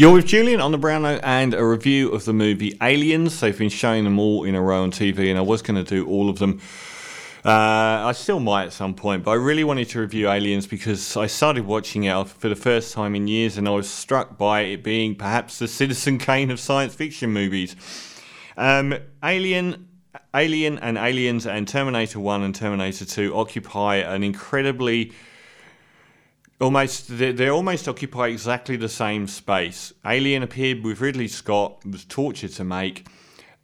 You're with Julian on the Brown Note and a review of the movie Aliens. They've been showing them all in a row on TV, and I was going to do all of them. I still might at some point, but I really wanted to review Aliens because I started watching it for the first time in years, and I was struck by it being perhaps the Citizen Kane of science fiction movies. Alien and Aliens and Terminator 1 and Terminator 2 occupy an incredibly... They almost occupy exactly the same space. Alien appeared with Ridley Scott, was torture to make,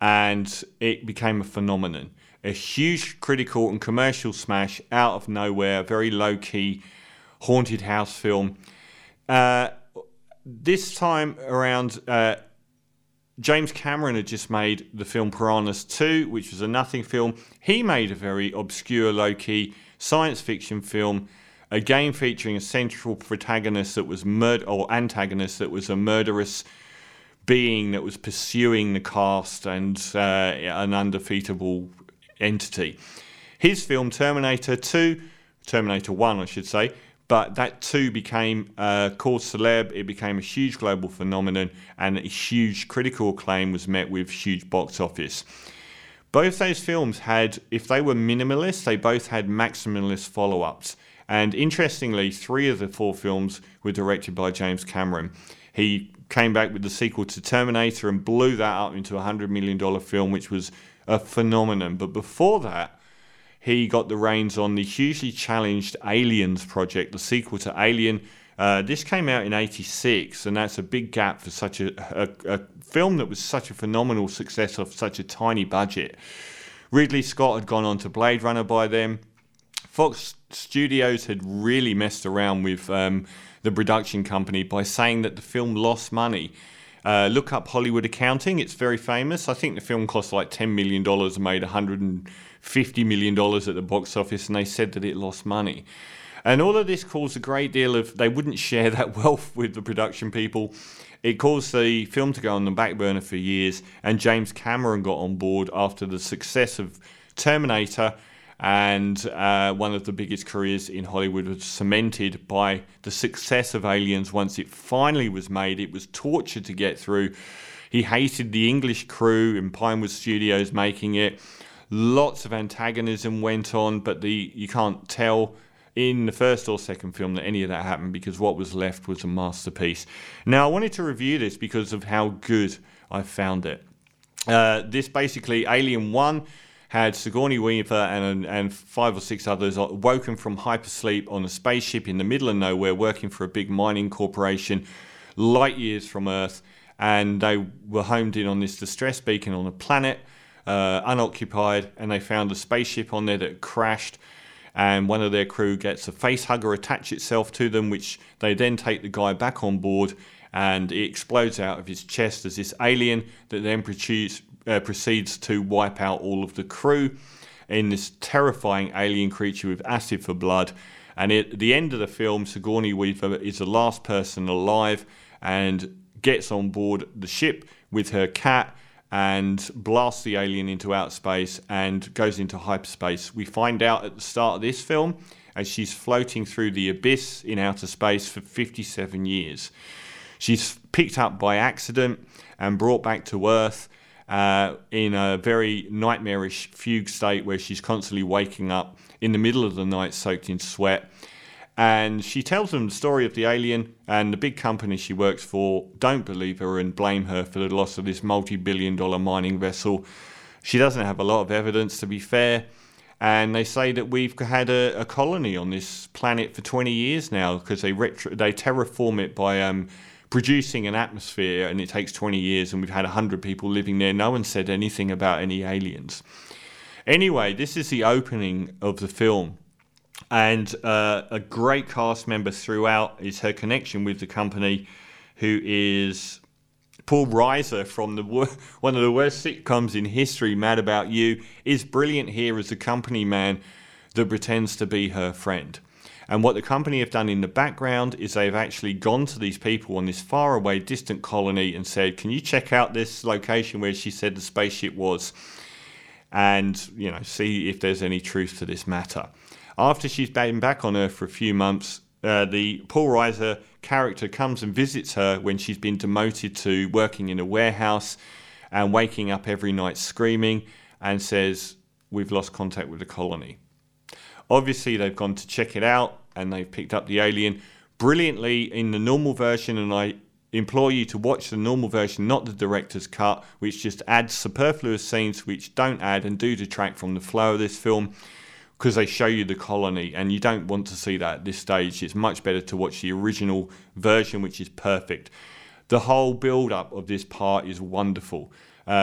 and it became a phenomenon. A huge critical and commercial smash out of nowhere, very low-key haunted house film. This time around, James Cameron had just made the film Piranhas 2, which was a nothing film. He made a very obscure, low-key science fiction film, again featuring a central protagonist that was antagonist that was a murderous being that was pursuing the cast and an undefeatable entity. His film Terminator 1, I should say, but that 2 became called celeb. It became a huge global phenomenon, and a huge critical acclaim was met with huge box office. Both those films had, if they were minimalist, they both had maximalist follow-ups. And interestingly, 3 of the 4 films were directed by James Cameron. He came back with the sequel to Terminator and blew that up into a $100 million film, which was a phenomenon. But before that, he got the reins on the hugely challenged Aliens project, the sequel to Alien. This came out in 1986, and that's a big gap for such a film that was such a phenomenal success of such a tiny budget. Ridley Scott had gone on to Blade Runner by then. Fox Studios had really messed around with the production company by saying that the film lost money. Look up Hollywood accounting, it's very famous. I think the film cost like $10 million and made $150 million at the box office, and they said that it lost money. And all of this caused a great deal of... They wouldn't share that wealth with the production people. It caused the film to go on the back burner for years, and James Cameron got on board after the success of Terminator, and one of the biggest careers in Hollywood was cemented by the success of Aliens. Once it finally was made, it was torture to get through. He hated the English crew in Pinewood Studios making it. Lots of antagonism went on, but you can't tell in the first or second film that any of that happened, because what was left was a masterpiece. Now, I wanted to review this because of how good I found it. This basically, Alien 1... had Sigourney Weaver and 5 or 6 others woken from hypersleep on a spaceship in the middle of nowhere, working for a big mining corporation light years from Earth, and they were homed in on this distress beacon on a planet, unoccupied, and they found a spaceship on there that crashed, and one of their crew gets a facehugger attach itself to them, which they then take the guy back on board, and it explodes out of his chest as this alien that then proceeds to wipe out all of the crew in this terrifying alien creature with acid for blood. And at the end of the film, Sigourney Weaver is the last person alive and gets on board the ship with her cat and blasts the alien into outer space and goes into hyperspace. We find out at the start of this film, as she's floating through the abyss in outer space for 57 years. She's picked up by accident and brought back to Earth in a very nightmarish fugue state, where she's constantly waking up in the middle of the night soaked in sweat. And she tells them the story of the alien, and the big company she works for don't believe her and blame her for the loss of this multi-billion-dollar mining vessel. She doesn't have a lot of evidence, to be fair, and they say that we've had a colony on this planet for 20 years now, because they terraform it by producing an atmosphere, and it takes 20 years, and we've had 100 people living there. No one said anything about any aliens. Anyway, this is the opening of the film, and a great cast member throughout is her connection with the company, who is Paul Reiser from one of the worst sitcoms in history, Mad About You, is brilliant here as the company man that pretends to be her friend. And what the company have done in the background is they've actually gone to these people on this faraway, distant colony and said, can you check out this location where she said the spaceship was, and, you know, see if there's any truth to this matter. After she's been back on Earth for a few months, the Paul Reiser character comes and visits her when she's been demoted to working in a warehouse and waking up every night screaming, and says, "We've lost contact with the colony." Obviously, they've gone to check it out and they've picked up the alien. Brilliantly in the normal version, and I implore you to watch the normal version, not the director's cut, which just adds superfluous scenes which don't add and do detract from the flow of this film, because they show you the colony and you don't want to see that at this stage. It's much better to watch the original version, which is perfect. The whole build-up of this part is wonderful.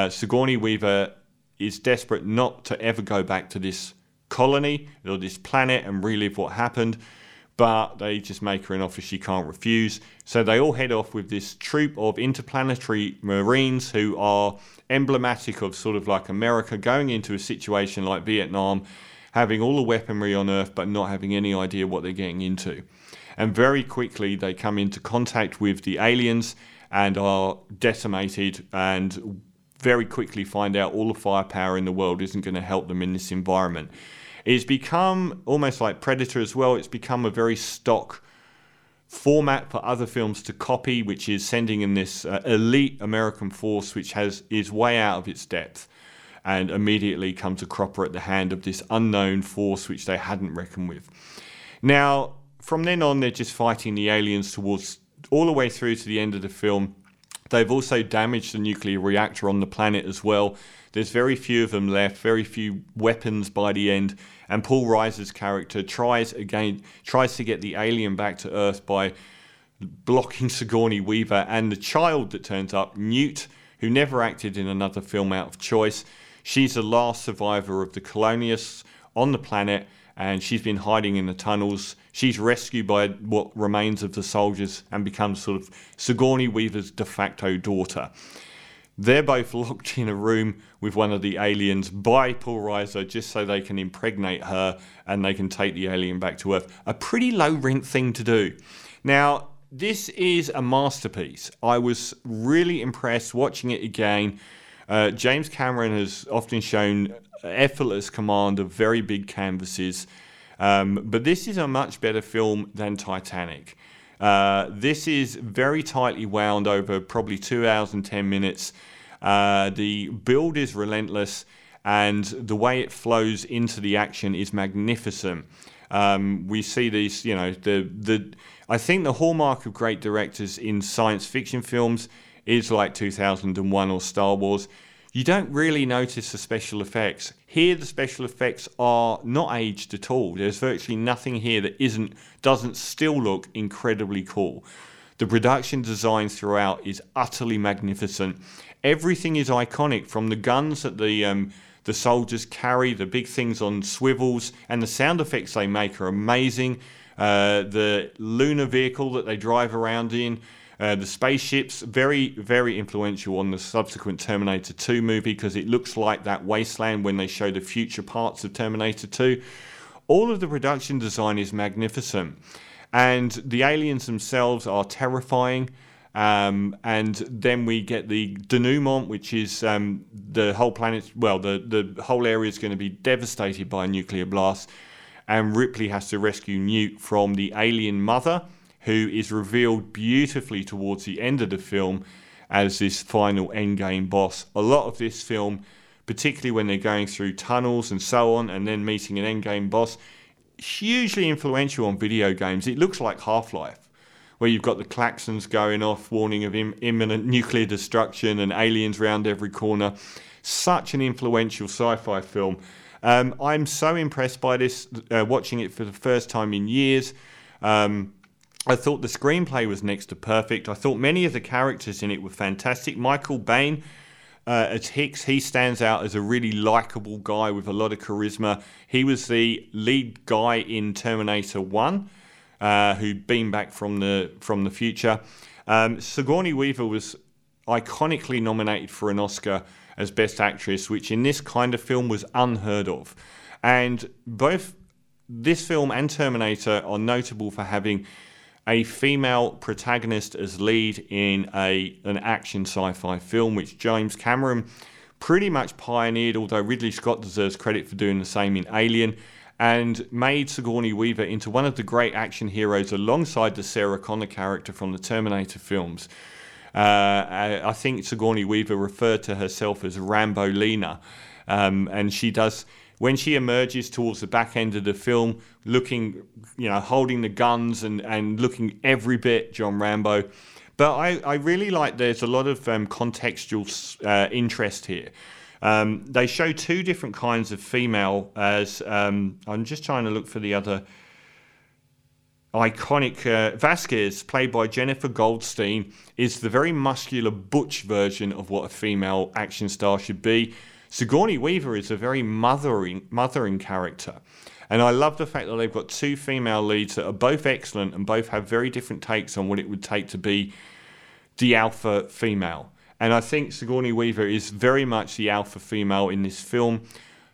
Sigourney Weaver is desperate not to ever go back to this colony or this planet and relive what happened, but they just make her an offer she can't refuse. So they all head off with this troop of interplanetary Marines who are emblematic of sort of like America going into a situation like Vietnam, having all the weaponry on Earth but not having any idea what they're getting into. And very quickly they come into contact with the aliens and are decimated, and very quickly find out all the firepower in the world isn't going to help them in this environment. It's become almost like Predator as well. It's become a very stock format for other films to copy, which is sending in this elite American force which is way out of its depth and immediately comes a cropper at the hand of this unknown force which they hadn't reckoned with. Now, from then on, they're just fighting the aliens towards all the way through to the end of the film. They've also damaged the nuclear reactor on the planet as well. There's very few of them left, very few weapons by the end, and Paul Reiser's character tries to get the alien back to Earth by blocking Sigourney Weaver and the child that turns up, Newt, who never acted in another film out of choice. She's the last survivor of the colonists on the planet, and she's been hiding in the tunnels. She's rescued by what remains of the soldiers and becomes sort of Sigourney Weaver's de facto daughter. They're both locked in a room with one of the aliens by Paul Reiser just so they can impregnate her and they can take the alien back to Earth. A pretty low-rent thing to do. Now, this is a masterpiece. I was really impressed watching it again. James Cameron has often shown effortless command of very big canvases, but this is a much better film than Titanic. This is very tightly wound over probably 2 hours and 10 minutes. The build is relentless, and the way it flows into the action is magnificent. We see these, you know, I think the hallmark of great directors in science fiction films is like 2001 or Star Wars. You don't really notice the special effects. Here, the special effects are not aged at all. There's virtually nothing here that doesn't still look incredibly cool. The production design throughout is utterly magnificent. Everything is iconic, from the guns that the soldiers carry, the big things on swivels, and the sound effects they make are amazing. The lunar vehicle that they drive around in, the spaceships, very, very influential on the subsequent Terminator 2 movie, because it looks like that wasteland when they show the future parts of Terminator 2. All of the production design is magnificent. And the aliens themselves are terrifying. And then we get the denouement, which is the whole planet, well, the whole area is going to be devastated by a nuclear blast. And Ripley has to rescue Newt from the alien mother, who is revealed beautifully towards the end of the film as this final endgame boss. A lot of this film, particularly when they're going through tunnels and so on, and then meeting an endgame boss, hugely influential on video games. It looks like Half-Life, where you've got the klaxons going off, warning of imminent nuclear destruction and aliens round every corner. Such an influential sci-fi film. I'm so impressed by this, watching it for the first time in years. I thought the screenplay was next to perfect. I thought many of the characters in it were fantastic. Michael Biehn as Hicks, he stands out as a really likable guy with a lot of charisma. He was the lead guy in Terminator 1, who beamed back from the future. Sigourney Weaver was iconically nominated for an Oscar as Best Actress, which in this kind of film was unheard of. And both this film and Terminator are notable for having a female protagonist as lead in an action sci-fi film, which James Cameron pretty much pioneered, although Ridley Scott deserves credit for doing the same in Alien. and made Sigourney Weaver into one of the great action heroes alongside the Sarah Connor character from the Terminator films. I think Sigourney Weaver referred to herself as Rambolina, and she does... When she emerges towards the back end of the film, looking, you know, holding the guns and looking every bit John Rambo. But I really like there's a lot of contextual interest here. They show two different kinds of female as... I'm just trying to look for the other iconic... Vasquez, played by Jennifer Goldstein, is the very muscular butch version of what a female action star should be. Sigourney Weaver is a very mothering character. And I love the fact that they've got two female leads that are both excellent and both have very different takes on what it would take to be the alpha female. And I think Sigourney Weaver is very much the alpha female in this film.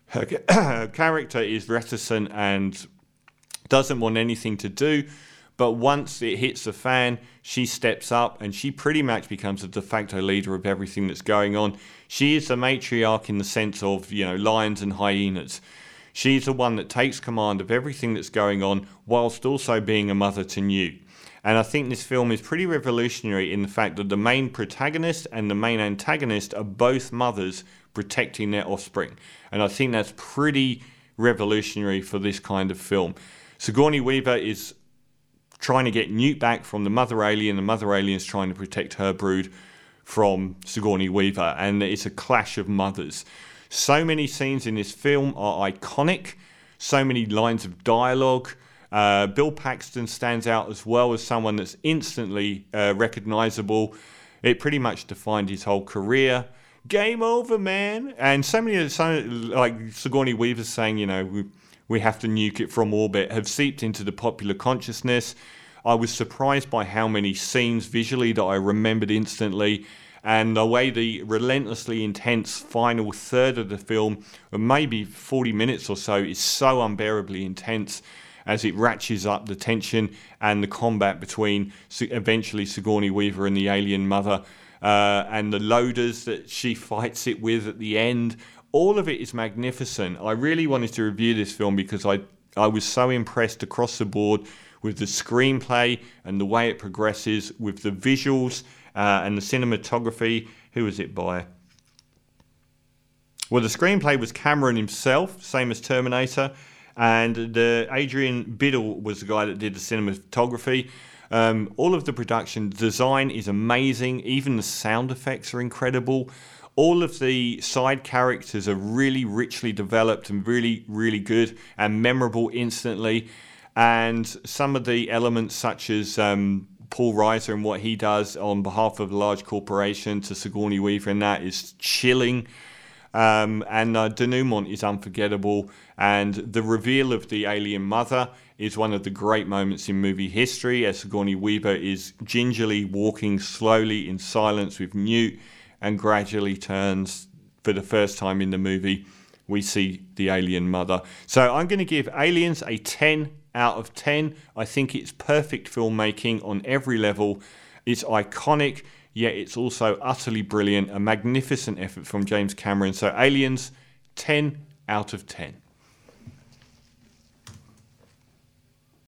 Her character is reticent and doesn't want anything to do. But once it hits the fan, she steps up and she pretty much becomes the de facto leader of everything that's going on. She is the matriarch in the sense of, you know, lions and hyenas. She's the one that takes command of everything that's going on whilst also being a mother to Newt. And I think this film is pretty revolutionary in the fact that the main protagonist and the main antagonist are both mothers protecting their offspring. And I think that's pretty revolutionary for this kind of film. Sigourney Weaver is trying to get Newt back from the mother alien. The mother alien's trying to protect her brood from Sigourney Weaver. And it's a clash of mothers. So many scenes in this film are iconic. So many lines of dialogue. Bill Paxton stands out as well as someone that's instantly recognisable. It pretty much defined his whole career. Game over, man. And so many, like Sigourney Weaver saying, you know... We have to nuke it from orbit, have seeped into the popular consciousness. I was surprised by how many scenes visually that I remembered instantly, and the way the relentlessly intense final third of the film, or maybe 40 minutes or so, is so unbearably intense as it ratchets up the tension and the combat between eventually Sigourney Weaver and the alien mother, and the loaders that she fights it with at the end. All of it is magnificent. I really wanted to review this film because I was so impressed across the board with the screenplay and the way it progresses, with the visuals and the cinematography. Who was it by? Well, the screenplay was Cameron himself, same as Terminator, and the Adrian Biddle was the guy that did the cinematography. All of the production design is amazing. Even the sound effects are incredible. All of the side characters are really richly developed and really, really good and memorable instantly. And some of the elements such as Paul Reiser and what he does on behalf of a large corporation to Sigourney Weaver and that is chilling. And the denouement is unforgettable. And the reveal of the alien mother is one of the great moments in movie history as Sigourney Weaver is gingerly walking slowly in silence with Newt, and gradually turns. For the first time in the movie, we see the alien mother. So I'm going to give Aliens a 10 out of 10. I think it's perfect filmmaking on every level. It's iconic, yet it's also utterly brilliant. A magnificent effort from James Cameron. So Aliens, 10 out of 10.